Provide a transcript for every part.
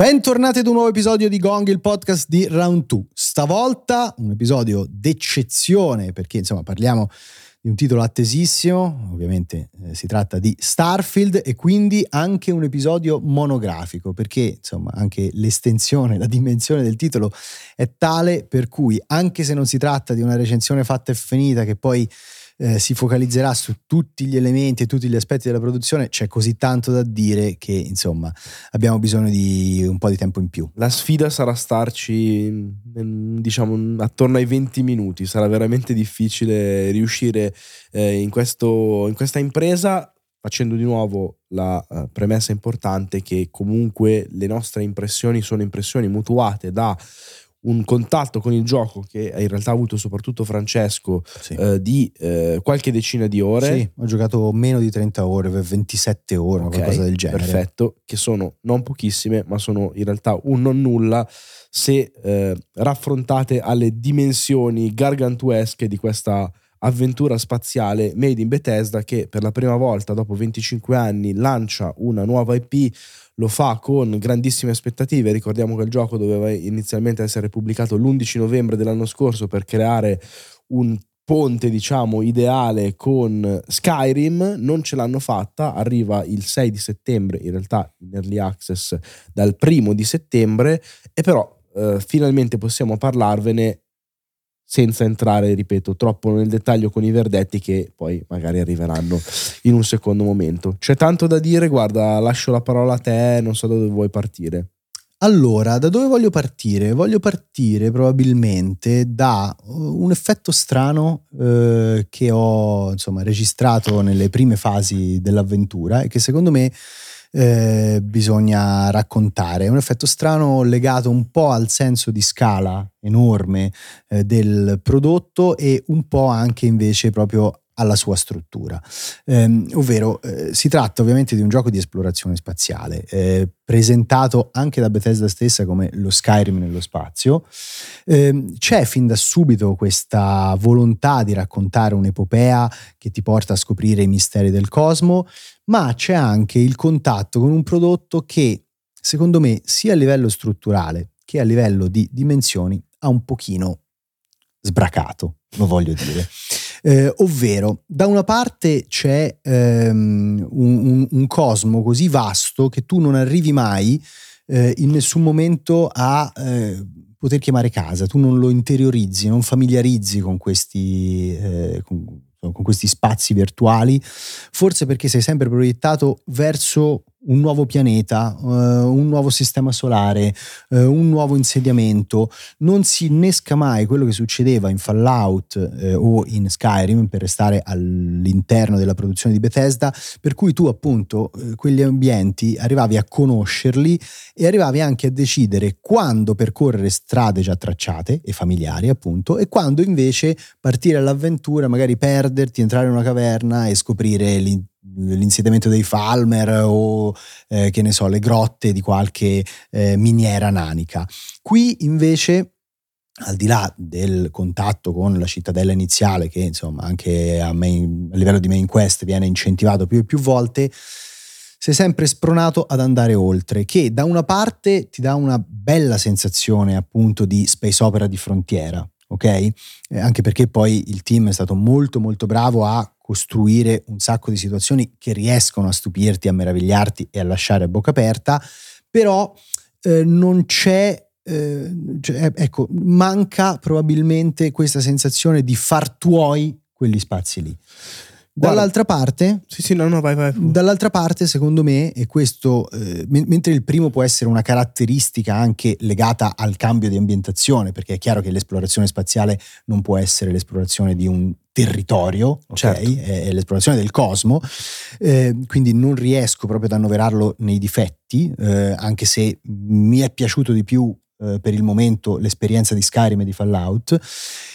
Bentornati ad un nuovo episodio di Gong, il podcast di Round 2. Stavolta un episodio d'eccezione perché insomma parliamo di un titolo attesissimo, ovviamente si tratta di Starfield e quindi anche un episodio monografico perché insomma anche l'estensione, la dimensione del titolo è tale per cui anche se non si tratta di una recensione fatta e finita che poi si focalizzerà su tutti gli elementi e tutti gli aspetti della produzione, c'è così tanto da dire che insomma abbiamo bisogno di un po' di tempo in più. La sfida sarà starci diciamo attorno ai 20 minuti, sarà veramente difficile riuscire in questa impresa, facendo di nuovo la premessa importante che comunque le nostre impressioni sono impressioni mutuate da un contatto con il gioco che in realtà ha avuto soprattutto Francesco, sì. di qualche decina di ore. Sì, ho giocato meno di 30 ore, 27 ore, okay, qualcosa del genere. Perfetto, che sono non pochissime, ma sono in realtà un non nulla se raffrontate alle dimensioni gargantuesche di questa avventura spaziale made in Bethesda, che per la prima volta dopo 25 anni lancia una nuova IP. Lo fa con grandissime aspettative. Ricordiamo che il gioco doveva inizialmente essere pubblicato l'11 novembre dell'anno scorso per creare un ponte, diciamo, ideale con Skyrim. Non ce l'hanno fatta, arriva il 6 di settembre, in realtà in early access dal 1° di settembre, e però finalmente possiamo parlarvene senza entrare, ripeto, troppo nel dettaglio con i verdetti che poi magari arriveranno in un secondo momento. C'è tanto da dire, guarda, lascio la parola a te, non so da dove vuoi partire. Allora, da dove voglio partire? Voglio partire probabilmente da un effetto strano che ho insomma registrato nelle prime fasi dell'avventura e che secondo me bisogna raccontare. Un effetto strano legato un po' al senso di scala enorme del prodotto e un po' anche invece proprio alla sua struttura, ovvero si tratta ovviamente di un gioco di esplorazione spaziale presentato anche da Bethesda stessa come lo Skyrim nello spazio. C'è fin da subito questa volontà di raccontare un'epopea che ti porta a scoprire i misteri del cosmo, ma c'è anche il contatto con un prodotto che, secondo me, sia a livello strutturale che a livello di dimensioni, ha un pochino sbracato, lo voglio dire. Ovvero, da una parte c'è un cosmo così vasto che tu non arrivi mai in nessun momento a poter chiamare casa, tu non lo interiorizzi, non familiarizzi con questi... con questi spazi virtuali, forse perché sei sempre proiettato verso un nuovo pianeta, un nuovo sistema solare, un nuovo insediamento. Non si innesca mai quello che succedeva in Fallout o in Skyrim, per restare all'interno della produzione di Bethesda, per cui tu appunto quegli ambienti arrivavi a conoscerli e arrivavi anche a decidere quando percorrere strade già tracciate e familiari appunto, e quando invece partire all'avventura, magari perderti, entrare in una caverna e scoprire l'insediamento dei Falmer o che ne so, le grotte di qualche miniera nanica. Qui invece, al di là del contatto con la cittadella iniziale, che insomma anche a livello di main quest viene incentivato più e più volte, sei sempre spronato ad andare oltre, che da una parte ti dà una bella sensazione appunto di space opera di frontiera, ok? Anche perché poi il team è stato molto molto bravo a costruire un sacco di situazioni che riescono a stupirti, a meravigliarti e a lasciare a bocca aperta, però non c'è, ecco, manca probabilmente questa sensazione di far tuoi quegli spazi lì. Dall'altra parte, vai. Dall'altra parte, secondo me, e questo mentre il primo può essere una caratteristica anche legata al cambio di ambientazione, perché è chiaro che l'esplorazione spaziale non può essere l'esplorazione di un territorio, ok? Certo. È l'esplorazione del cosmo, quindi non riesco proprio ad annoverarlo nei difetti, anche se mi è piaciuto di più per il momento l'esperienza di Skyrim e di Fallout.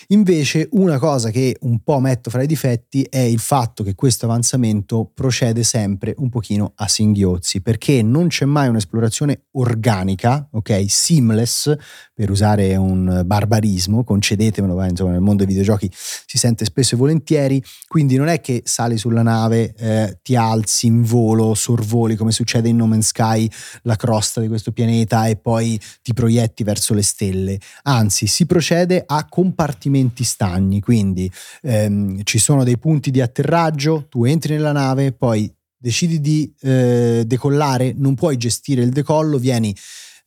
Invece una cosa che un po' metto fra i difetti è il fatto che questo avanzamento procede sempre un pochino a singhiozzi, perché non c'è mai un'esplorazione organica, ok, seamless, per usare un barbarismo, concedetemelo, insomma, nel mondo dei videogiochi si sente spesso e volentieri. Quindi non è che sali sulla nave, ti alzi in volo, sorvoli come succede in No Man's Sky la crosta di questo pianeta e poi ti proietti verso le stelle, anzi si procede a compartimenti stagni. Quindi ci sono dei punti di atterraggio, tu entri nella nave, poi decidi di decollare, non puoi gestire il decollo,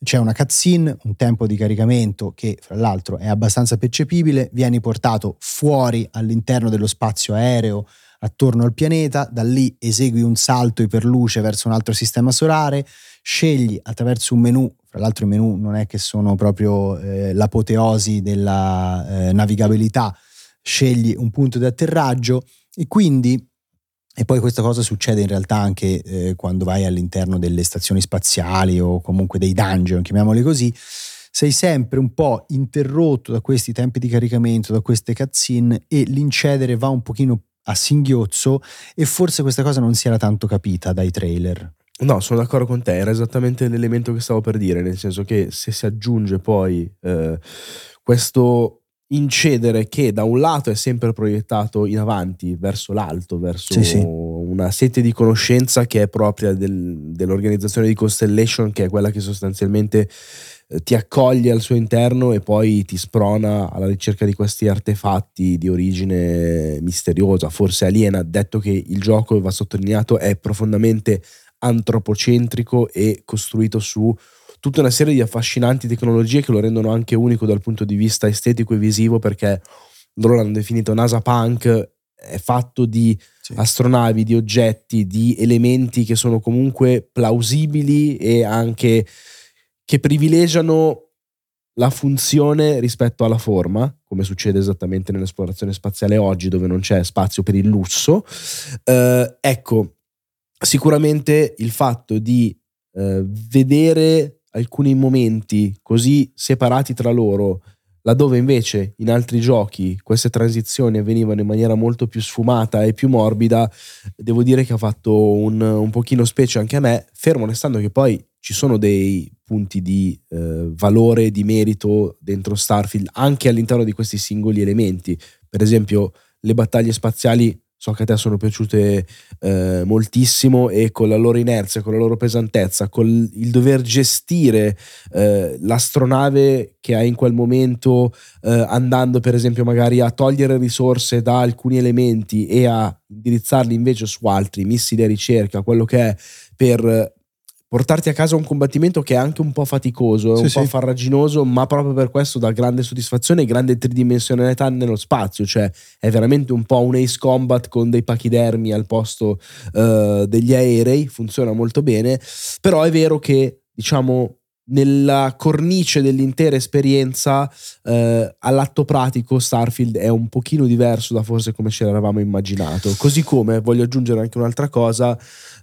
c'è una cutscene, un tempo di caricamento che fra l'altro è abbastanza percepibile, vieni portato fuori all'interno dello spazio aereo attorno al pianeta, da lì esegui un salto iperluce verso un altro sistema solare, scegli attraverso un menu. Tra l'altro i menu non è che sono proprio l'apoteosi della navigabilità, scegli un punto di atterraggio e quindi, e poi questa cosa succede in realtà anche quando vai all'interno delle stazioni spaziali o comunque dei dungeon, chiamiamoli così, sei sempre un po' interrotto da questi tempi di caricamento, da queste cutscene, e l'incedere va un pochino a singhiozzo, e forse questa cosa non si era tanto capita dai trailer. No, sono d'accordo con te, era esattamente l'elemento che stavo per dire, nel senso che se si aggiunge poi questo incedere che da un lato è sempre proiettato in avanti, verso l'alto, verso una sete di conoscenza che è propria dell'organizzazione di Constellation, che è quella che sostanzialmente ti accoglie al suo interno e poi ti sprona alla ricerca di questi artefatti di origine misteriosa, forse aliena, detto che il gioco, va sottolineato, è profondamente antropocentrico e costruito su tutta una serie di affascinanti tecnologie che lo rendono anche unico dal punto di vista estetico e visivo, perché loro l'hanno definito NASA Punk, è fatto di astronavi, di oggetti, di elementi che sono comunque plausibili e anche che privilegiano la funzione rispetto alla forma, come succede esattamente nell'esplorazione spaziale oggi, dove non c'è spazio per il lusso. Ecco, sicuramente il fatto di vedere alcuni momenti così separati tra loro, laddove invece in altri giochi queste transizioni avvenivano in maniera molto più sfumata e più morbida, devo dire che ha fatto un pochino specie anche a me, fermo restando che poi ci sono dei punti di valore, di merito dentro Starfield anche all'interno di questi singoli elementi. Per esempio le battaglie spaziali, so che a te sono piaciute moltissimo, e con la loro inerzia, con la loro pesantezza, con il dover gestire l'astronave che hai in quel momento, andando per esempio magari a togliere risorse da alcuni elementi e a indirizzarli invece su altri, missili a ricerca, quello che è, per portarti a casa un combattimento che è anche un po' faticoso, un po' farraginoso, ma proprio per questo dà grande soddisfazione e grande tridimensionalità nello spazio. Cioè è veramente un po' un Ace Combat con dei pachidermi al posto degli aerei, funziona molto bene. Però è vero che, diciamo, nella cornice dell'intera esperienza, all'atto pratico Starfield è un pochino diverso da forse come ce l'eravamo immaginato. Così come voglio aggiungere anche un'altra cosa,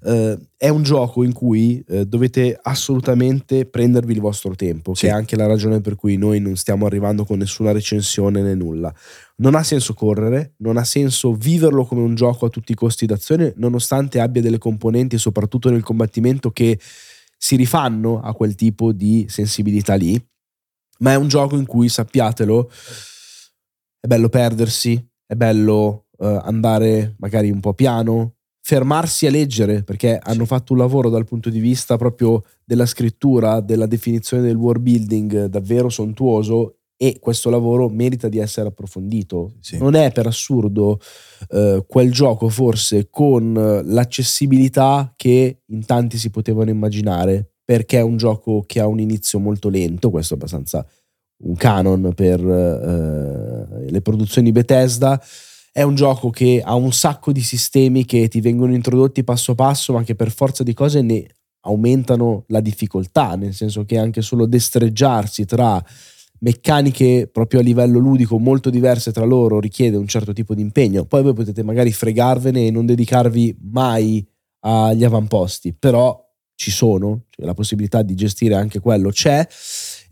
è un gioco in cui dovete assolutamente prendervi il vostro tempo, che è anche la ragione per cui noi non stiamo arrivando con nessuna recensione né nulla. Non ha senso correre, non ha senso viverlo come un gioco a tutti i costi d'azione, nonostante abbia delle componenti, soprattutto nel combattimento, che si rifanno a quel tipo di sensibilità lì. Ma è un gioco in cui, sappiatelo, è bello perdersi, è bello andare magari un po' piano, fermarsi a leggere, perché hanno fatto un lavoro dal punto di vista proprio della scrittura, della definizione del world building davvero sontuoso, e questo lavoro merita di essere approfondito. Non è per assurdo quel gioco forse con l'accessibilità che in tanti si potevano immaginare, perché è un gioco che ha un inizio molto lento, questo è abbastanza un canon per le produzioni Bethesda. È un gioco che ha un sacco di sistemi che ti vengono introdotti passo passo, ma che per forza di cose ne aumentano la difficoltà, nel senso che anche solo destreggiarsi tra meccaniche proprio a livello ludico molto diverse tra loro richiede un certo tipo di impegno. Poi voi potete magari fregarvene e non dedicarvi mai agli avamposti, però ci sono, cioè la possibilità di gestire anche quello c'è,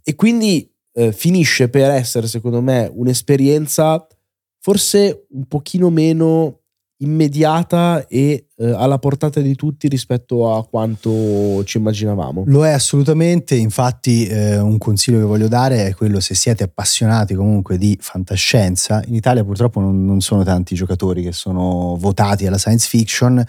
E quindi finisce per essere, secondo me, un'esperienza forse un pochino meno immediata e alla portata di tutti rispetto a quanto ci immaginavamo. Lo è assolutamente, infatti un consiglio che voglio dare è quello, se siete appassionati comunque di fantascienza, in Italia purtroppo non sono tanti giocatori che sono votati alla science fiction,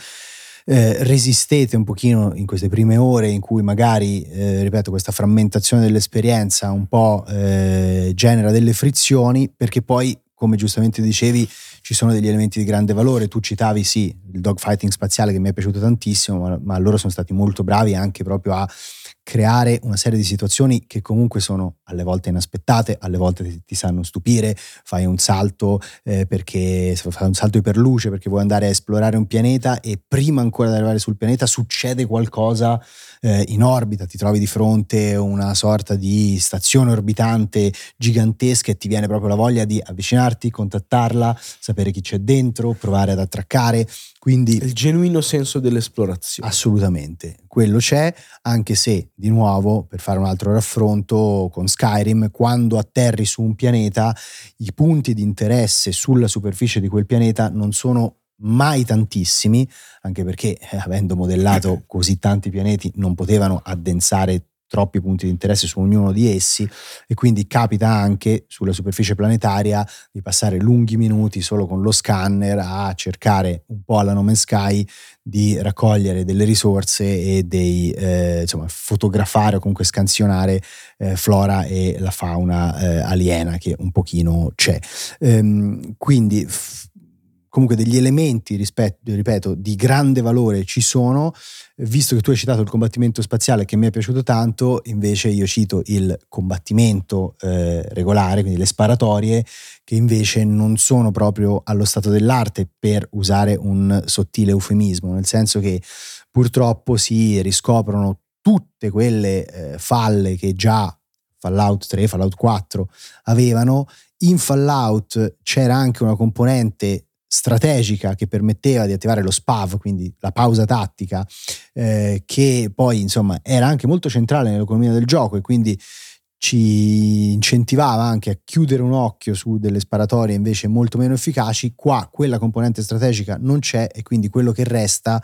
resistete un pochino in queste prime ore in cui magari, ripeto, questa frammentazione dell'esperienza un po' genera delle frizioni, perché poi, come giustamente dicevi, ci sono degli elementi di grande valore. Tu citavi sì il dogfighting spaziale, che mi è piaciuto tantissimo, ma loro sono stati molto bravi anche proprio a creare una serie di situazioni che comunque sono alle volte inaspettate, alle volte ti sanno stupire. Fai un salto perché fai un salto iperluce perché vuoi andare a esplorare un pianeta, e prima ancora di arrivare sul pianeta succede qualcosa in orbita, ti trovi di fronte una sorta di stazione orbitante gigantesca e ti viene proprio la voglia di avvicinarti, contattarla, sapere chi c'è dentro, provare ad attraccare. Quindi il genuino senso dell'esplorazione, assolutamente, quello c'è, anche se, di nuovo, per fare un altro raffronto con Skyrim, quando atterri su un pianeta i punti di interesse sulla superficie di quel pianeta non sono mai tantissimi, anche perché avendo modellato così tanti pianeti non potevano addensare troppi punti di interesse su ognuno di essi, e quindi capita anche sulla superficie planetaria di passare lunghi minuti solo con lo scanner a cercare, un po' alla No Man's Sky, di raccogliere delle risorse e fotografare o comunque scansionare flora e la fauna aliena che un pochino c'è. Quindi comunque degli elementi, ripeto, di grande valore ci sono. Visto che tu hai citato il combattimento spaziale, che mi è piaciuto tanto, invece io cito il combattimento regolare, quindi le sparatorie, che invece non sono proprio allo stato dell'arte, per usare un sottile eufemismo, nel senso che purtroppo si riscoprono tutte quelle falle che già Fallout 3, Fallout 4 avevano. In Fallout c'era anche una componente strategica che permetteva di attivare lo SPAV, quindi la pausa tattica, che poi insomma era anche molto centrale nell'economia del gioco, e quindi ci incentivava anche a chiudere un occhio su delle sparatorie invece molto meno efficaci. Qua quella componente strategica non c'è, e quindi quello che resta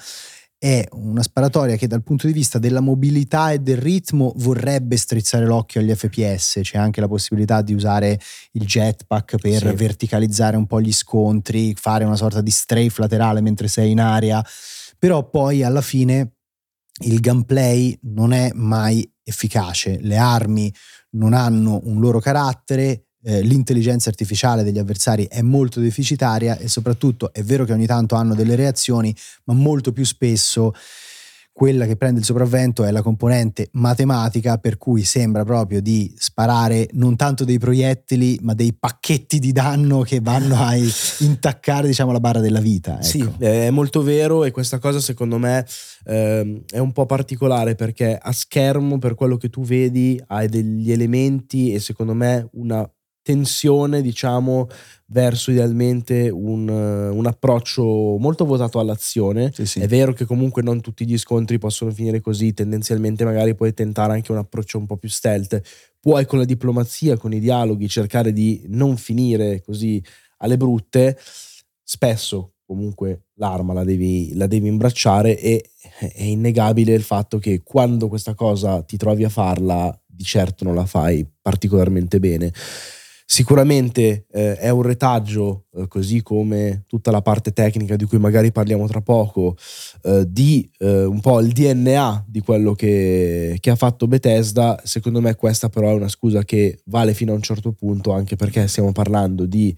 è una sparatoria che dal punto di vista della mobilità e del ritmo vorrebbe strizzare l'occhio agli FPS. C'è anche la possibilità di usare il jetpack per verticalizzare un po' gli scontri, fare una sorta di strafe laterale mentre sei in aria, però poi alla fine il gameplay non è mai efficace, le armi non hanno un loro carattere, l'intelligenza artificiale degli avversari è molto deficitaria, e soprattutto è vero che ogni tanto hanno delle reazioni, ma molto più spesso quella che prende il sopravvento è la componente matematica, per cui sembra proprio di sparare non tanto dei proiettili ma dei pacchetti di danno che vanno a intaccare, diciamo, la barra della vita, ecco. Sì, è molto vero, e questa cosa secondo me è un po' particolare, perché a schermo, per quello che tu vedi, hai degli elementi e secondo me una tensione, diciamo, verso idealmente un approccio molto votato all'azione. Sì, sì. È vero che comunque non tutti gli scontri possono finire così, tendenzialmente magari puoi tentare anche un approccio un po' più stealth, puoi con la diplomazia, con i dialoghi, cercare di non finire così alle brutte. Spesso comunque l'arma la devi imbracciare, e è innegabile il fatto che quando questa cosa ti trovi a farla, di certo non la fai particolarmente bene. Sicuramente è un retaggio, così come tutta la parte tecnica di cui magari parliamo tra poco, di un po' il DNA di quello che ha fatto Bethesda. Secondo me questa però è una scusa che vale fino a un certo punto, anche perché stiamo parlando di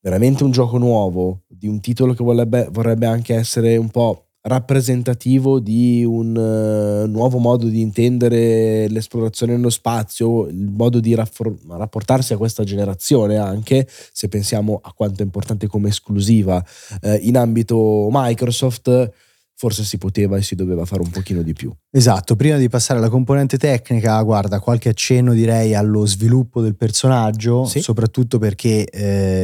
veramente un gioco nuovo, di un titolo che vorrebbe anche essere un po' rappresentativo di un nuovo modo di intendere l'esplorazione nello spazio, il modo di rapportarsi a questa generazione, anche se pensiamo a quanto è importante come esclusiva in ambito Microsoft. forse si poteva e si doveva fare un pochino di più. Esatto, prima di passare alla componente tecnica, guarda, qualche accenno direi allo sviluppo del personaggio, sì, soprattutto perché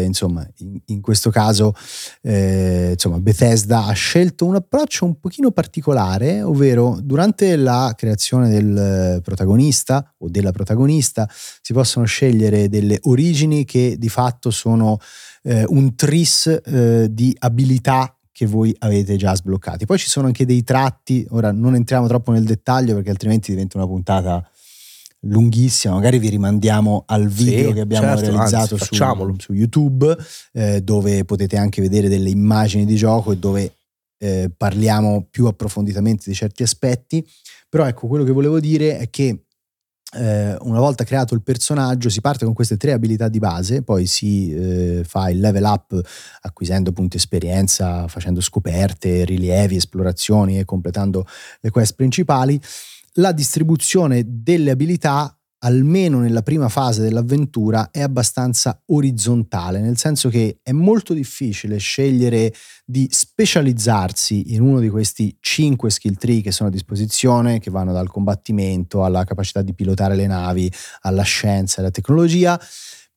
insomma in questo caso insomma Bethesda ha scelto un approccio un pochino particolare, ovvero durante la creazione del protagonista o della protagonista si possono scegliere delle origini che di fatto sono un tris di abilità che voi avete già sbloccati. Poi ci sono anche dei tratti, ora non entriamo troppo nel dettaglio perché altrimenti diventa una puntata lunghissima, magari vi rimandiamo al video, sì, che abbiamo, certo, realizzato, anzi, su YouTube, dove potete anche vedere delle immagini di gioco e dove parliamo più approfonditamente di certi aspetti. Però ecco, quello che volevo dire è che una volta creato il personaggio si parte con queste 3 abilità di base, poi si fa il level up acquisendo punti esperienza, facendo scoperte, rilievi, esplorazioni e completando le quest principali. La distribuzione delle abilità, almeno nella prima fase dell'avventura, è abbastanza orizzontale, nel senso che è molto difficile scegliere di specializzarsi in uno di questi 5 skill tree che sono a disposizione, che vanno dal combattimento alla capacità di pilotare le navi, alla scienza e alla tecnologia,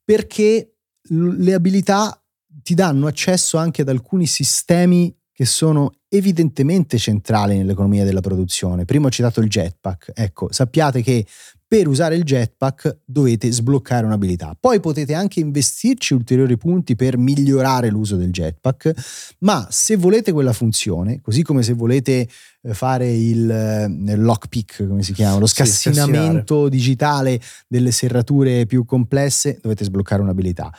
perché le abilità ti danno accesso anche ad alcuni sistemi che sono evidentemente centrali nell'economia della produzione. Prima ho citato il jetpack, ecco, sappiate che per usare il jetpack dovete sbloccare un'abilità. Poi potete anche investirci ulteriori punti per migliorare l'uso del jetpack, ma se volete quella funzione, così come se volete fare il lockpick, come si chiama, lo scassinamento digitale delle serrature più complesse, dovete sbloccare un'abilità.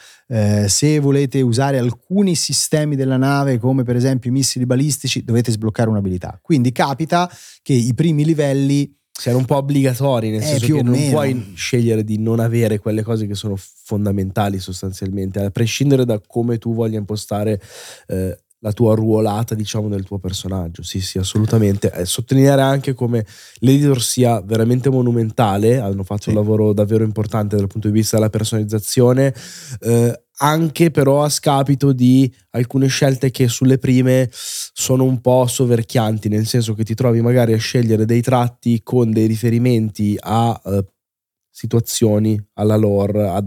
Se volete usare alcuni sistemi della nave, come per esempio i missili balistici, dovete sbloccare un'abilità. Quindi capita che i primi livelli siano un po' obbligatori, nel senso che non puoi scegliere di non avere quelle cose che sono fondamentali sostanzialmente, a prescindere da come tu voglia impostare la tua ruolata, diciamo, del tuo personaggio. Sì, assolutamente. Sottolineare anche come l'editor sia veramente monumentale, hanno fatto un lavoro davvero importante dal punto di vista della personalizzazione, anche però a scapito di alcune scelte che sulle prime sono un po' soverchianti, nel senso che ti trovi magari a scegliere dei tratti con dei riferimenti a situazioni, alla lore, a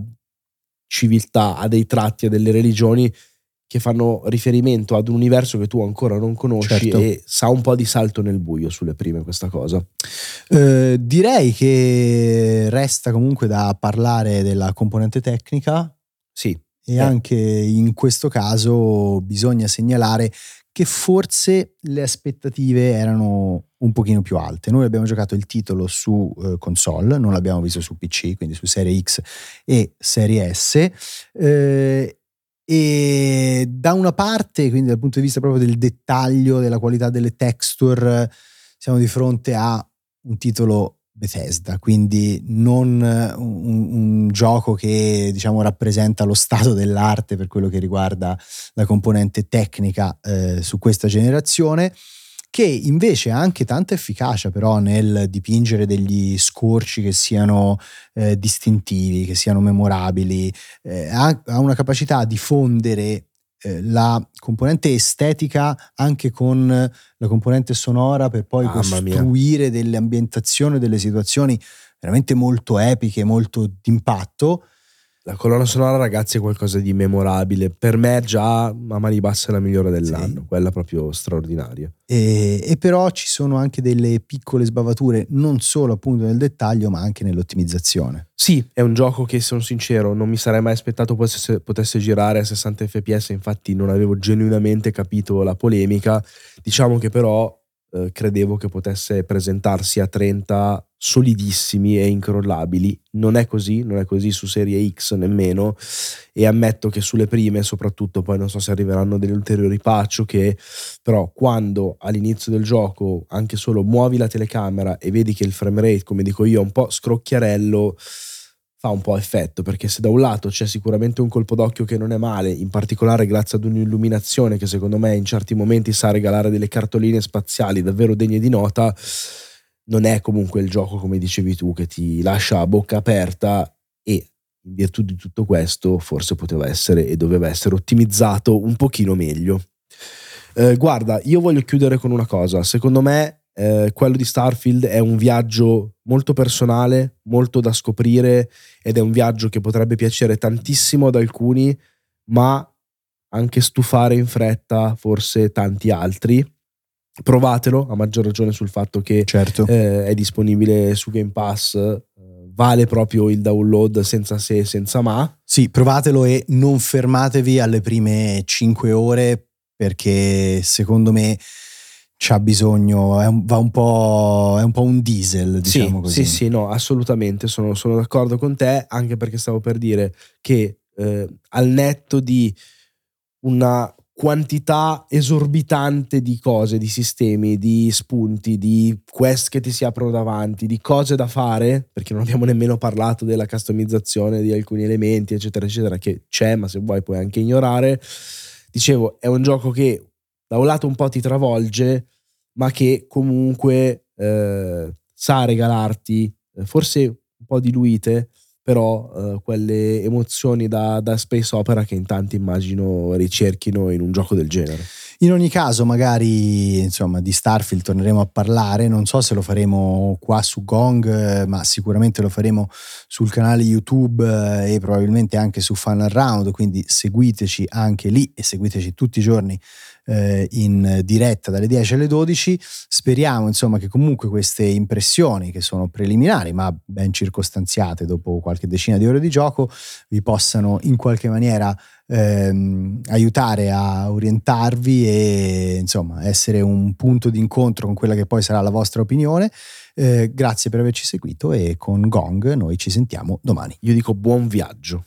civiltà, a dei tratti, a delle religioni che fanno riferimento ad un universo che tu ancora non conosci, certo, e sa un po' di salto nel buio sulle prime questa cosa. Direi che resta comunque da parlare della componente tecnica. Sì. E anche in questo caso bisogna segnalare che forse le aspettative erano un pochino più alte. Noi abbiamo giocato il titolo su console, non l'abbiamo visto su PC, quindi su Serie X e Serie S, e da una parte, quindi dal punto di vista proprio del dettaglio, della qualità delle texture, siamo di fronte a un titolo Bethesda, quindi non un gioco che, diciamo, rappresenta lo stato dell'arte per quello che riguarda la componente tecnica su questa generazione, che invece ha anche tanta efficacia però nel dipingere degli scorci che siano distintivi, che siano memorabili, ha una capacità di fondere la componente estetica anche con la componente sonora per poi costruire delle ambientazioni, delle situazioni veramente molto epiche, molto d'impatto. La colonna sonora, ragazzi, è qualcosa di memorabile. Per me già a mani basse è la migliore dell'anno, quella proprio straordinaria. E però ci sono anche delle piccole sbavature, non solo appunto nel dettaglio, ma anche nell'ottimizzazione. Sì, è un gioco che, sono sincero, non mi sarei mai aspettato potesse girare a 60 fps, infatti non avevo genuinamente capito la polemica. Diciamo che però credevo che potesse presentarsi a 30 solidissimi e incrollabili. Non è così su Serie X nemmeno, e ammetto che sulle prime soprattutto, poi non so se arriveranno degli ulteriori patch, che però quando all'inizio del gioco anche solo muovi la telecamera e vedi che il frame rate, come dico io, è un po' scrocchiarello, fa un po' effetto, perché se da un lato c'è sicuramente un colpo d'occhio che non è male, in particolare grazie ad un'illuminazione che secondo me in certi momenti sa regalare delle cartoline spaziali davvero degne di nota, non è comunque il gioco, come dicevi tu, che ti lascia a bocca aperta, e in virtù di tutto questo forse poteva essere e doveva essere ottimizzato un pochino meglio. Guarda, io voglio chiudere con una cosa. Secondo me quello di Starfield è un viaggio molto personale, molto da scoprire, ed è un viaggio che potrebbe piacere tantissimo ad alcuni, ma anche stufare in fretta forse tanti altri. Provatelo, a maggior ragione sul fatto che certo. È disponibile su Game Pass, vale proprio il download senza se e senza ma. Sì, provatelo e non fermatevi alle prime 5 ore perché secondo me c'ha bisogno, è un po' un diesel, diciamo così. Sì, no, assolutamente, sono d'accordo con te, anche perché stavo per dire che al netto di una quantità esorbitante di cose, di sistemi, di spunti, di quest che ti si aprono davanti, di cose da fare, perché non abbiamo nemmeno parlato della customizzazione di alcuni elementi, eccetera eccetera, che c'è, ma se vuoi puoi anche ignorare. Dicevo, è un gioco che da un lato un po' ti travolge, ma che comunque sa regalarti, forse un po' diluite, però quelle emozioni da space opera che in tanti immagino ricerchino in un gioco del genere. In ogni caso, magari insomma di Starfield torneremo a parlare, non so se lo faremo qua su Gong, ma sicuramente lo faremo sul canale YouTube e probabilmente anche su Funaround, quindi seguiteci anche lì e seguiteci tutti i giorni in diretta dalle 10 alle 12. Speriamo insomma che comunque queste impressioni, che sono preliminari ma ben circostanziate dopo qualche decina di ore di gioco, vi possano in qualche maniera aiutare a orientarvi e insomma essere un punto d'incontro con quella che poi sarà la vostra opinione. Grazie per averci seguito e con Gong noi ci sentiamo domani. Io dico buon viaggio.